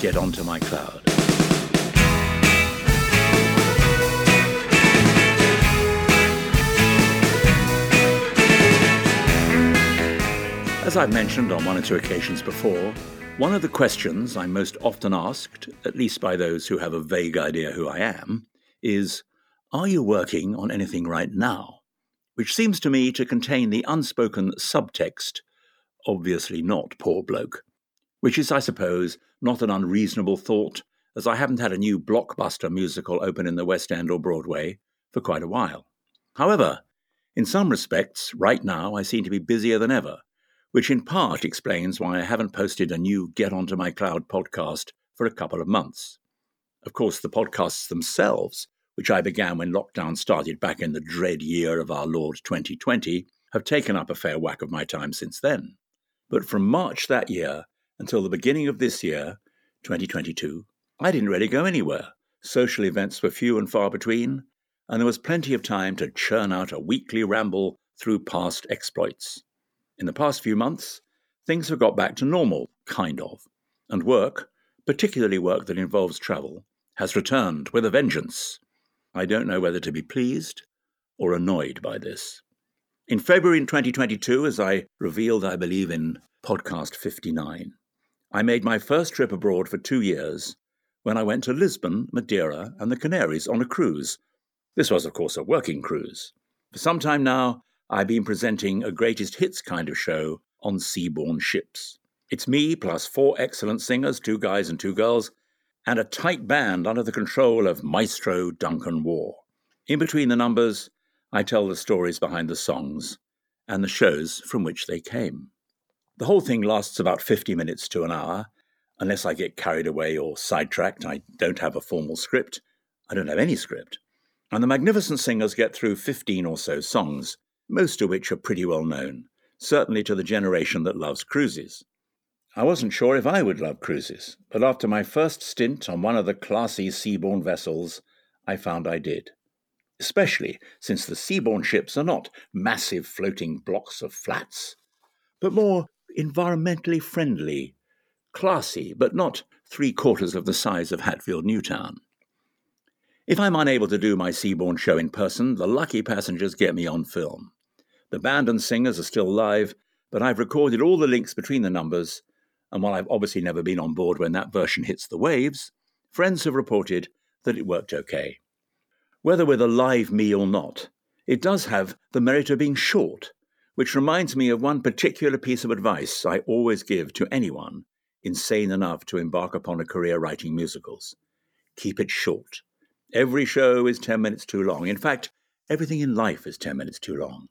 Get Onto My Cloud. As I've mentioned on one or two occasions before, one of the questions I'm most often asked, at least by those who have a vague idea who I am, is, are you working on anything right now? Which seems to me to contain the unspoken subtext, obviously not, poor bloke, which is, I suppose, not an unreasonable thought, as I haven't had a new blockbuster musical open in the West End or Broadway for quite a while. However, in some respects, right now I seem to be busier than ever, which in part explains why I haven't posted a new Get Onto My Cloud podcast for a couple of months. Of course, the podcasts themselves, which I began when lockdown started back in the dread year of our Lord 2020, have taken up a fair whack of my time since then. But from March that year until the beginning of this year, 2022, I didn't really go anywhere. Social events were few and far between, and there was plenty of time to churn out a weekly ramble through past exploits. In the past few months, things have got back to normal, kind of, and work, particularly work that involves travel, has returned with a vengeance. I don't know whether to be pleased or annoyed by this. In February 2022, as I revealed, I believe, in podcast 59, I made my first trip abroad for 2 years when I went to Lisbon, Madeira and the Canaries on a cruise. This was, of course, a working cruise. For some time now, I've been presenting a greatest hits kind of show on Seabourn ships. It's me plus 4 excellent singers, 2 guys and 2 girls, and a tight band under the control of Maestro Duncan War. In between the numbers, I tell the stories behind the songs and the shows from which they came. The whole thing lasts about 50 minutes to an hour, unless I get carried away or sidetracked. I don't have a formal script. I don't have any script. And the magnificent singers get through 15 or so songs, most of which are pretty well known, certainly to the generation that loves cruises. I wasn't sure if I would love cruises, but after my first stint on one of the classy Seabourn vessels, I found I did. Especially since the Seabourn ships are not massive floating blocks of flats, but more environmentally friendly, classy, but not 3/4 of the size of Hatfield Newtown. If I'm unable to do my Seabourn show in person, the lucky passengers get me on film. The band and singers are still live, but I've recorded all the links between the numbers, and while I've obviously never been on board when that version hits the waves, friends have reported that it worked okay. Whether with a live me or not, it does have the merit of being short, which reminds me of one particular piece of advice I always give to anyone insane enough to embark upon a career writing musicals. Keep it short. Every show is 10 minutes too long. In fact, everything in life is 10 minutes too long.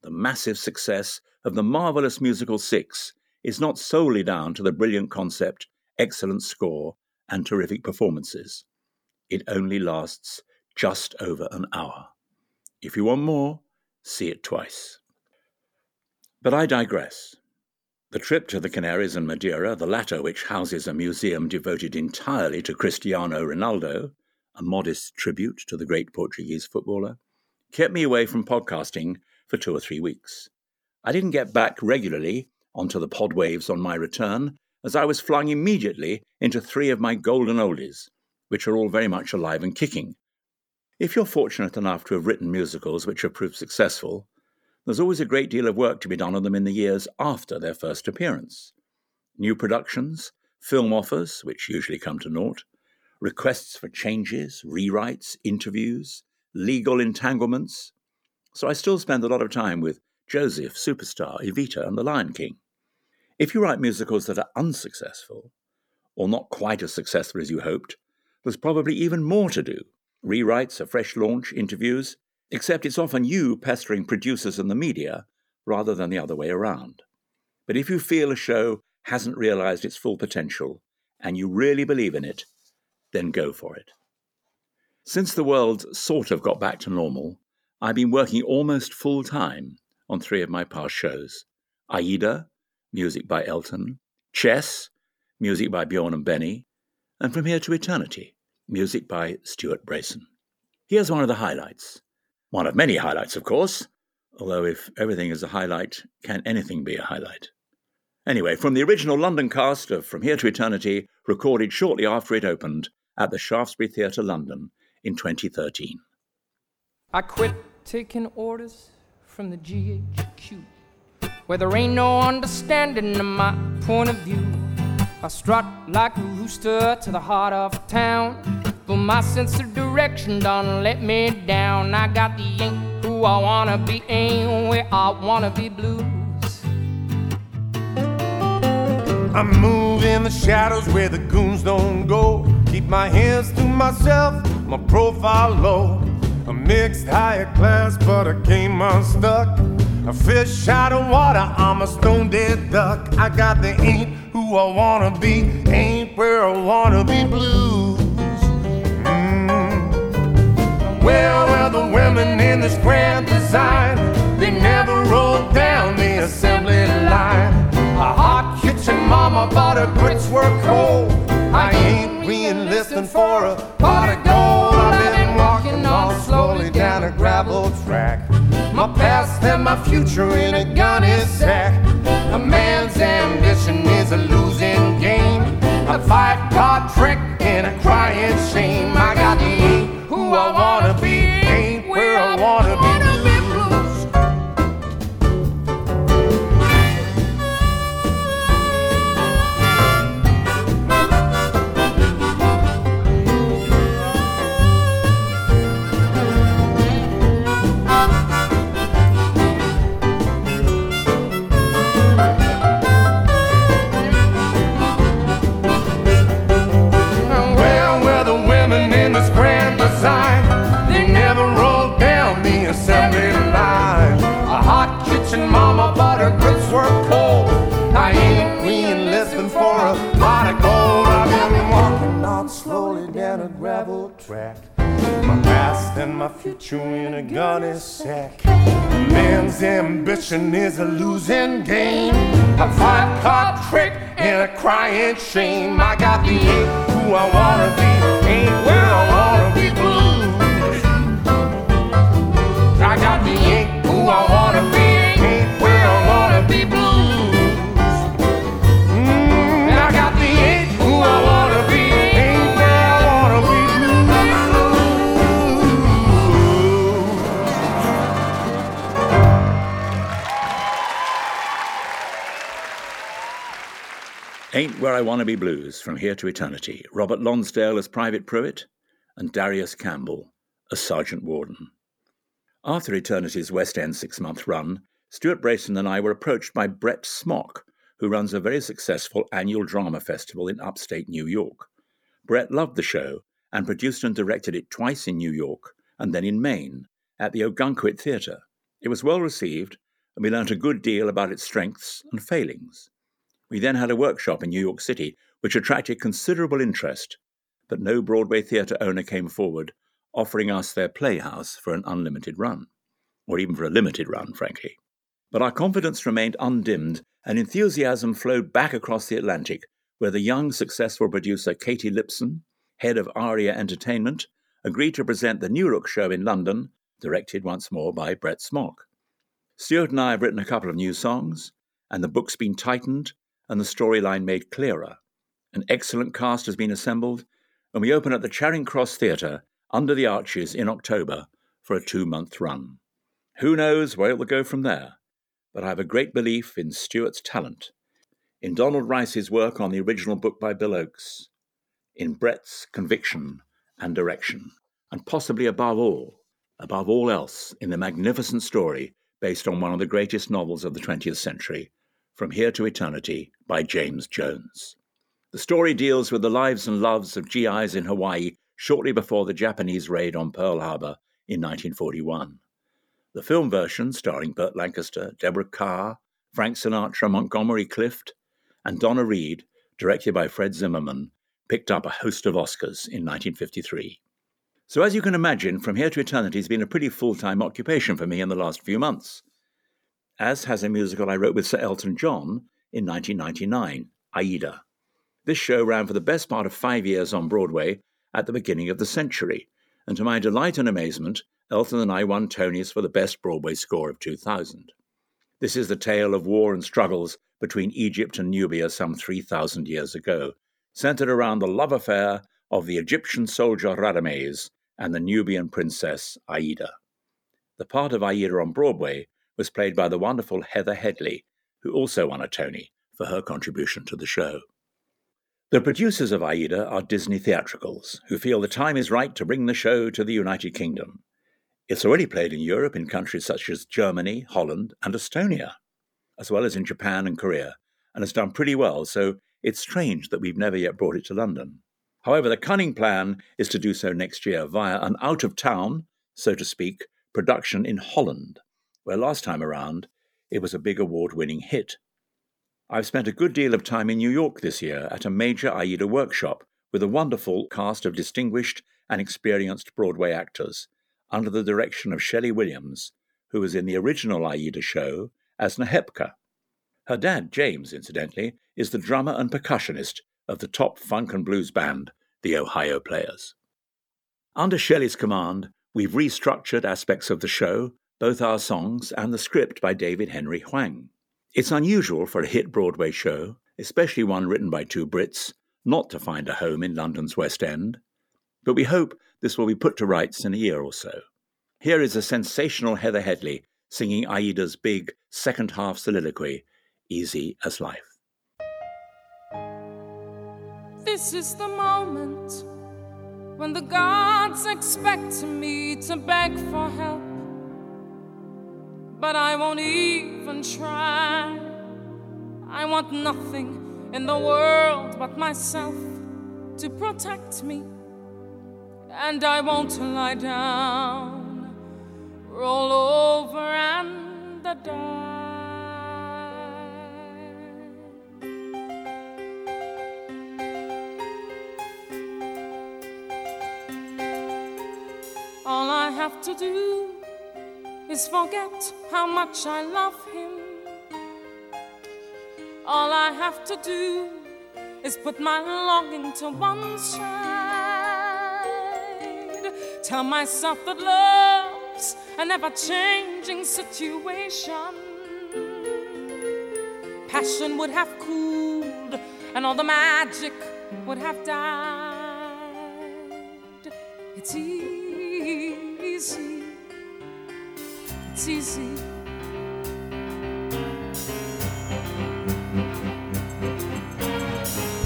The massive success of the marvellous musical Six is not solely down to the brilliant concept, excellent score, and terrific performances. It only lasts just over an hour. If you want more, see it twice. But I digress. The trip to the Canaries and Madeira, the latter which houses a museum devoted entirely to Cristiano Ronaldo, a modest tribute to the great Portuguese footballer, kept me away from podcasting for 2 or 3 weeks. I didn't get back regularly onto the pod waves on my return, as I was flung immediately into 3 of my golden oldies, which are all very much alive and kicking. If you're fortunate enough to have written musicals which have proved successful, there's always a great deal of work to be done on them in the years after their first appearance. New productions, film offers, which usually come to naught, requests for changes, rewrites, interviews, legal entanglements. So I still spend a lot of time with Joseph, Superstar, Evita and The Lion King. If you write musicals that are unsuccessful, or not quite as successful as you hoped, there's probably even more to do. Rewrites, a fresh launch, interviews, except it's often you pestering producers and the media rather than the other way around. But if you feel a show hasn't realised its full potential and you really believe in it, then go for it. Since the world sort of got back to normal, I've been working almost full-time on 3 of my past shows. Aida, music by Elton, Chess, music by Bjorn and Benny, and From Here to Eternity, music by Stuart Brayson. Here's one of the highlights. One of many highlights, of course, although if everything is a highlight, can anything be a highlight? Anyway, from the original London cast of From Here to Eternity, recorded shortly after it opened at the Shaftesbury Theatre, London, in 2013. I quit taking orders from the GHQ. Where there ain't no understanding of my point of view. I strut like a rooster to the heart of town, but my sense of direction done let me down. I got the ain't who I wanna be, ain't where I wanna be blues. I move in the shadows where the goons don't go. Keep my hands to myself, my profile low. A mixed higher class, but I came unstuck. A fish out of water, I'm a stone dead duck. I got the ain't who I wanna be, ain't where I wanna be blues. Well, the women in this grand design, they never rolled down the assembly line. A hot kitchen mama, but her grits were cold. I ain't re-enlisting for a pot of gold. I've been walking on slowly down a gravel track. My past and my future in a gunny sack. A man's ambition is a losing game. I fight, God, trick, and I cry in shame. I got the ain't who I wanna be, ain't where I wanna be track. My past and my future in a gunny sack. Man's ambition is a losing game. A five-card trick and a crying shame. I got the ain't who I wanna be, ain't where I wanna be blues. I got the ain't who I wanna be, ain't where I wanna be blues. I got the ain't who I wanna be. Ain't Where I Wanna Be Blues, From Here to Eternity, Robert Lonsdale as Private Pruitt, and Darius Campbell as Sergeant Warden. After Eternity's West End 6-month run, Stuart Brayson and I were approached by Brett Smock, who runs a very successful annual drama festival in upstate New York. Brett loved the show and produced and directed it twice in New York and then in Maine at the Ogunquit Theatre. It was well received, and we learnt a good deal about its strengths and failings. We then had a workshop in New York City, which attracted considerable interest, but no Broadway theatre owner came forward offering us their playhouse for an unlimited run, or even for a limited run, frankly. But our confidence remained undimmed, and enthusiasm flowed back across the Atlantic, where the young, successful producer Katie Lipson, head of ARIA Entertainment, agreed to present the New Rook show in London, directed once more by Brett Smock. Stuart and I have written a couple of new songs, and the book's been tightened and the storyline made clearer. An excellent cast has been assembled, and we open at the Charing Cross Theatre under the arches in October for a 2-month run. Who knows where it will go from there, but I have a great belief in Stuart's talent, in Donald Rice's work on the original book by Bill Oakes, in Brett's conviction and direction, and possibly above all else, in the magnificent story based on one of the greatest novels of the 20th century, From Here to Eternity by James Jones. The story deals with the lives and loves of GIs in Hawaii shortly before the Japanese raid on Pearl Harbor in 1941. The film version, starring Burt Lancaster, Deborah Kerr, Frank Sinatra, Montgomery Clift, and Donna Reed, directed by Fred Zimmerman, picked up a host of Oscars in 1953. So as you can imagine, From Here to Eternity has been a pretty full-time occupation for me in the last few months, as has a musical I wrote with Sir Elton John in 1999, Aida. This show ran for the best part of 5 years on Broadway at the beginning of the century, and to my delight and amazement, Elton and I won Tonys for the best Broadway score of 2000. This is the tale of war and struggles between Egypt and Nubia some 3,000 years ago, centred around the love affair of the Egyptian soldier Radames and the Nubian princess Aida. The part of Aida on Broadway was played by the wonderful Heather Headley, who also won a Tony for her contribution to the show. The producers of Aida are Disney Theatricals, who feel the time is right to bring the show to the United Kingdom. It's already played in Europe in countries such as Germany, Holland, and Estonia, as well as in Japan and Korea, and has done pretty well, so it's strange that we've never yet brought it to London. However, the cunning plan is to do so next year via an out-of-town, so to speak, production in Holland, where last time around it was a big award-winning hit. I've spent a good deal of time in New York this year at a major Aida workshop with a wonderful cast of distinguished and experienced Broadway actors under the direction of Shelley Williams, who was in the original Aida show as Nehepka. Her dad, James, incidentally, is the drummer and percussionist of the top funk and blues band, the Ohio Players. Under Shelley's command, we've restructured aspects of the show, both our songs and the script by David Henry Hwang. It's unusual for a hit Broadway show, especially one written by two Brits, not to find a home in London's West End, but we hope this will be put to rights in a year or so. Here is a sensational Heather Headley singing Aida's big second-half soliloquy, Easy as Life. This is the moment when the gods expect me to beg for help, but I won't even try. I want nothing in the world but myself to protect me, and I won't lie down, roll over and die. All I have to do is forget how much I love him. All I have to do is put my longing to one side. Tell myself that love's an ever-changing situation. Passion would have cooled and all the magic would have died. It's easy. It's easy.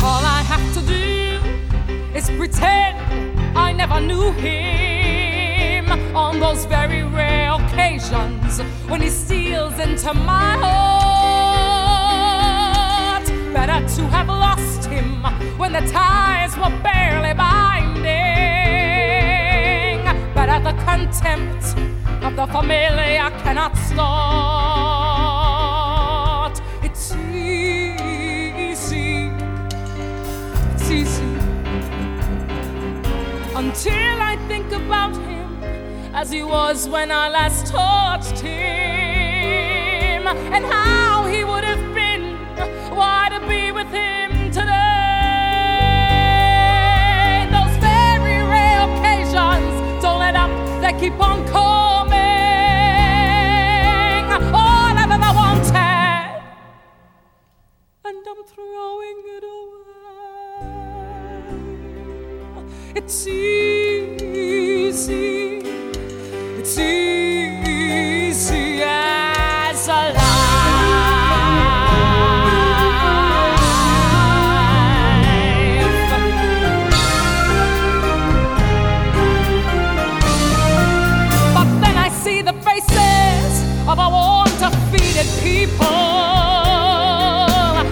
All I have to do is pretend I never knew him. On those very rare occasions when he steals into my heart, better to have lost him when the ties were barely binding. Better the contempt of the familiar cannot start. It's easy. It's easy. until I think about him as he was when I last touched him, and how he would have been were to be with him today. Those very rare occasions don't let up, they keep on coming. All I've ever wanted, and I'm throwing it away. It's easy. It's easy as a life. But then I see the faces of our own defeated people,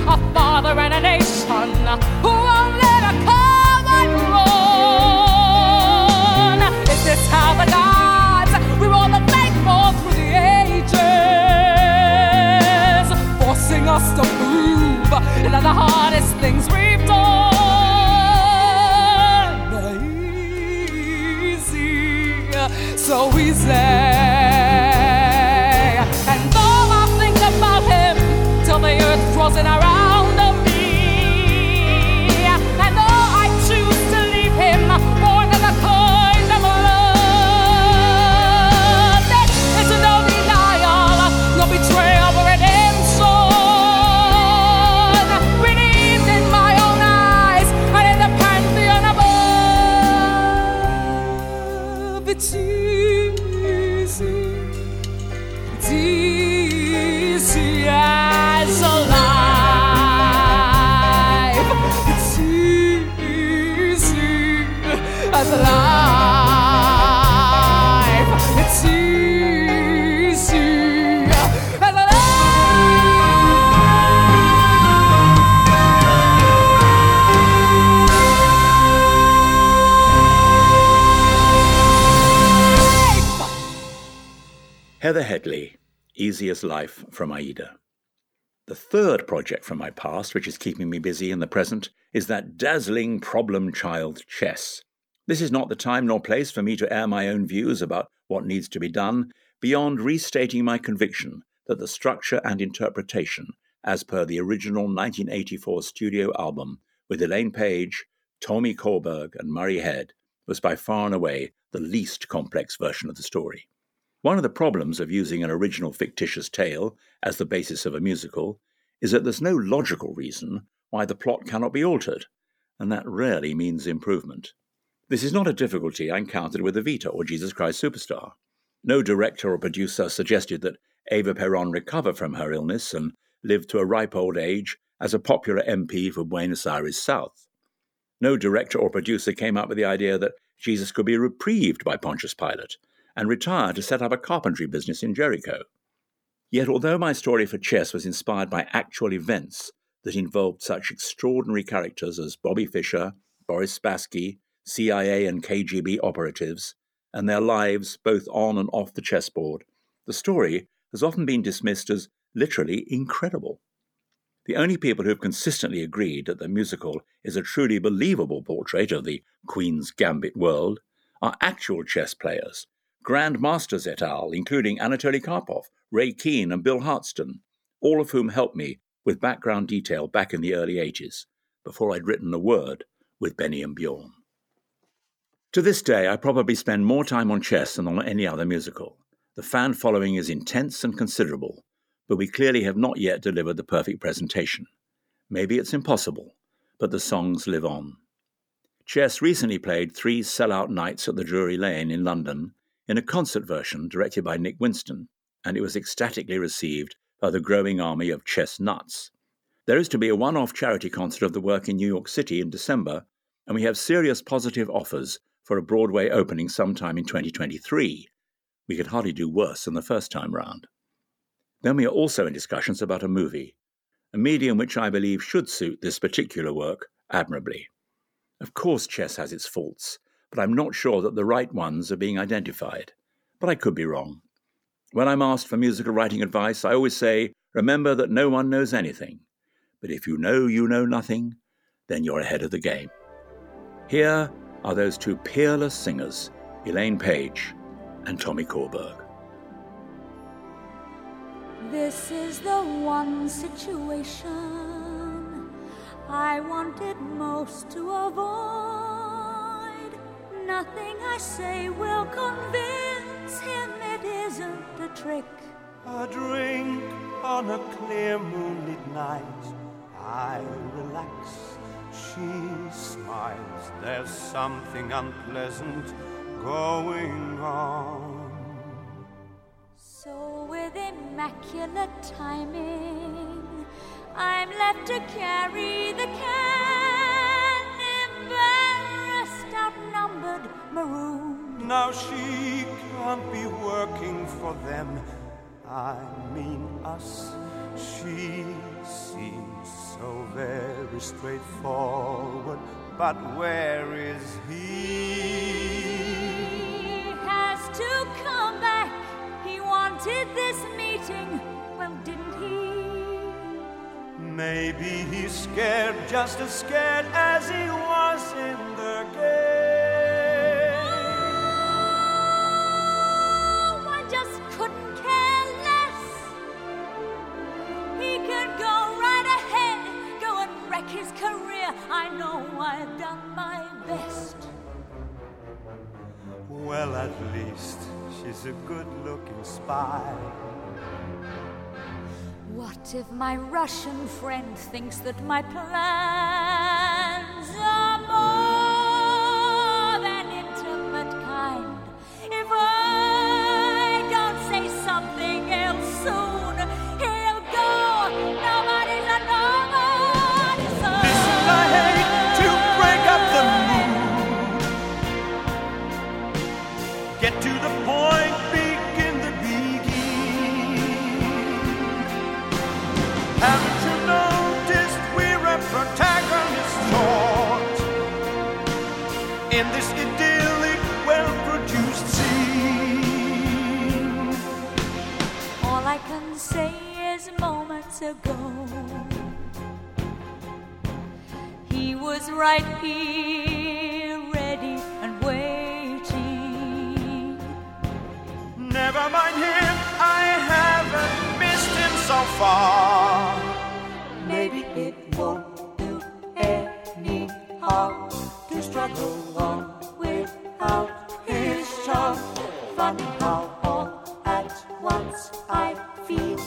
a father and a nation who won't let a coward run. Is this how the God? Us to prove that the hardest things we've done are easy, so easy. And though I think about him till the earth draws in around me, and though I choose to leave him more than a kind of love, there is no denial, no betrayal. Heather Headley, Easy as Life from Aida. The third project from my past, which is keeping me busy in the present, is that dazzling problem child Chess. This is not the time nor place for me to air my own views about what needs to be done, beyond restating my conviction that the structure and interpretation, as per the original 1984 studio album with Elaine Page, Tommy Korberg and Murray Head, was by far and away the least complex version of the story. One of the problems of using an original fictitious tale as the basis of a musical is that there's no logical reason why the plot cannot be altered, and that rarely means improvement. This is not a difficulty I encountered with Evita or Jesus Christ Superstar. No director or producer suggested that Eva Perón recover from her illness and live to a ripe old age as a popular MP for Buenos Aires South. No director or producer came up with the idea that Jesus could be reprieved by Pontius Pilate and retired to set up a carpentry business in Jericho. Yet although my story for Chess was inspired by actual events that involved such extraordinary characters as Bobby Fischer, Boris Spassky, CIA and KGB operatives, and their lives both on and off the chessboard, the story has often been dismissed as literally incredible. The only people who have consistently agreed that the musical is a truly believable portrait of the Queen's Gambit world are actual chess players, grandmasters et al., including Anatoly Karpov, Ray Keane and Bill Hartston, all of whom helped me with background detail back in the early 80s, before I'd written a word with Benny and Bjorn. To this day, I probably spend more time on Chess than on any other musical. The fan following is intense and considerable, but we clearly have not yet delivered the perfect presentation. Maybe it's impossible, but the songs live on. Chess recently played 3 sellout nights at the Drury Lane in London, in a concert version directed by Nick Winston, and it was ecstatically received by the growing army of chess nuts. There is to be a one-off charity concert of the work in New York City in December, and we have serious positive offers for a Broadway opening sometime in 2023. We could hardly do worse than the first time round. Then we are also in discussions about a movie, a medium which I believe should suit this particular work admirably. Of course, Chess has its faults, but I'm not sure that the right ones are being identified. But I could be wrong. When I'm asked for musical writing advice, I always say, remember that no one knows anything. But if you know nothing, then you're ahead of the game. Here are those two peerless singers, Elaine Page and Tommy Korberg. This is the one situation I wanted most to avoid. Nothing I say will convince him it isn't a trick. A drink on a clear moonlit night, I relax, she smiles. There's something unpleasant going on. So with immaculate timing, I'm left to carry the can, embarrassed, outnumbered, marooned. Now she can't be working for them, I mean us. She seems so very straightforward, but where is he? He has to come back. He wanted this meeting. Well, didn't he? Maybe he's scared, just as scared as he was in the game. Oh, I just couldn't care less. He could go right ahead, go and wreck his career. I know I've done my best. Well, at least she's a good-looking spy. What if my Russian friend thinks that my plans are more than intimate kind? If I don't say something else soon, he'll go. Nobody's a nobody's son. Listen, I hate to break up the mood. Get to the point, begin the beginning. Haven't you noticed we're a protagonist short in this idyllic, well-produced scene? All I can say is moments ago, he was right here, ready and waiting. Never mind him, I haven't missed him so far. Maybe it won't do any harm to struggle on without his charm. Funny how all at once I feel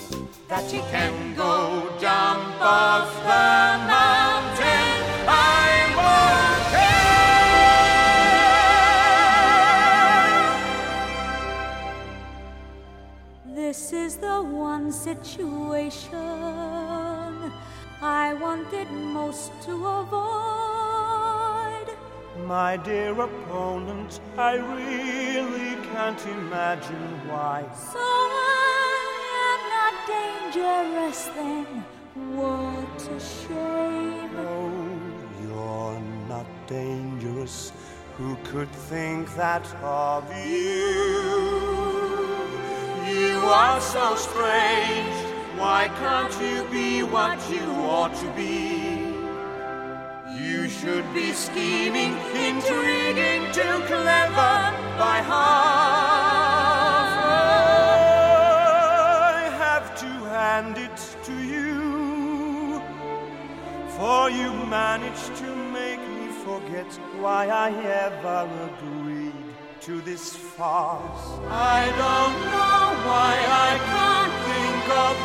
that she can go jump off the mountain. I won't care. This is the one situation I wanted most to avoid. My dear opponent, I really can't imagine why. So I am not dangerous then. What a shame. Oh, you're not dangerous. Who could think that of you? You are so strange. Why can't you be what you ought to be? You should be scheming, intriguing, too clever by half. I have to hand it to you, for you managed to make me forget why I ever agreed to this farce. I don't know why I can't think of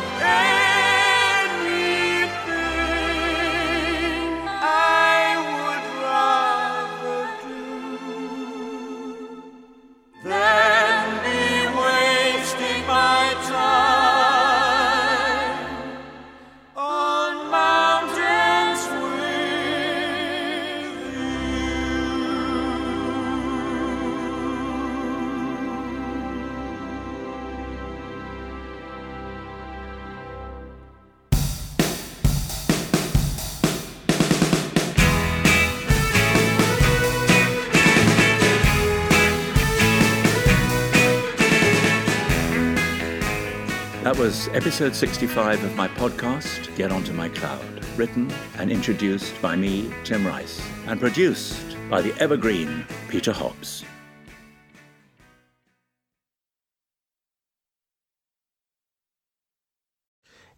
anything I would rather do than be wasting my time on mountains with you. That was episode 65 of my podcast, Get Onto My Cloud, written and introduced by me, Tim Rice, and produced by the evergreen Peter Hobbs.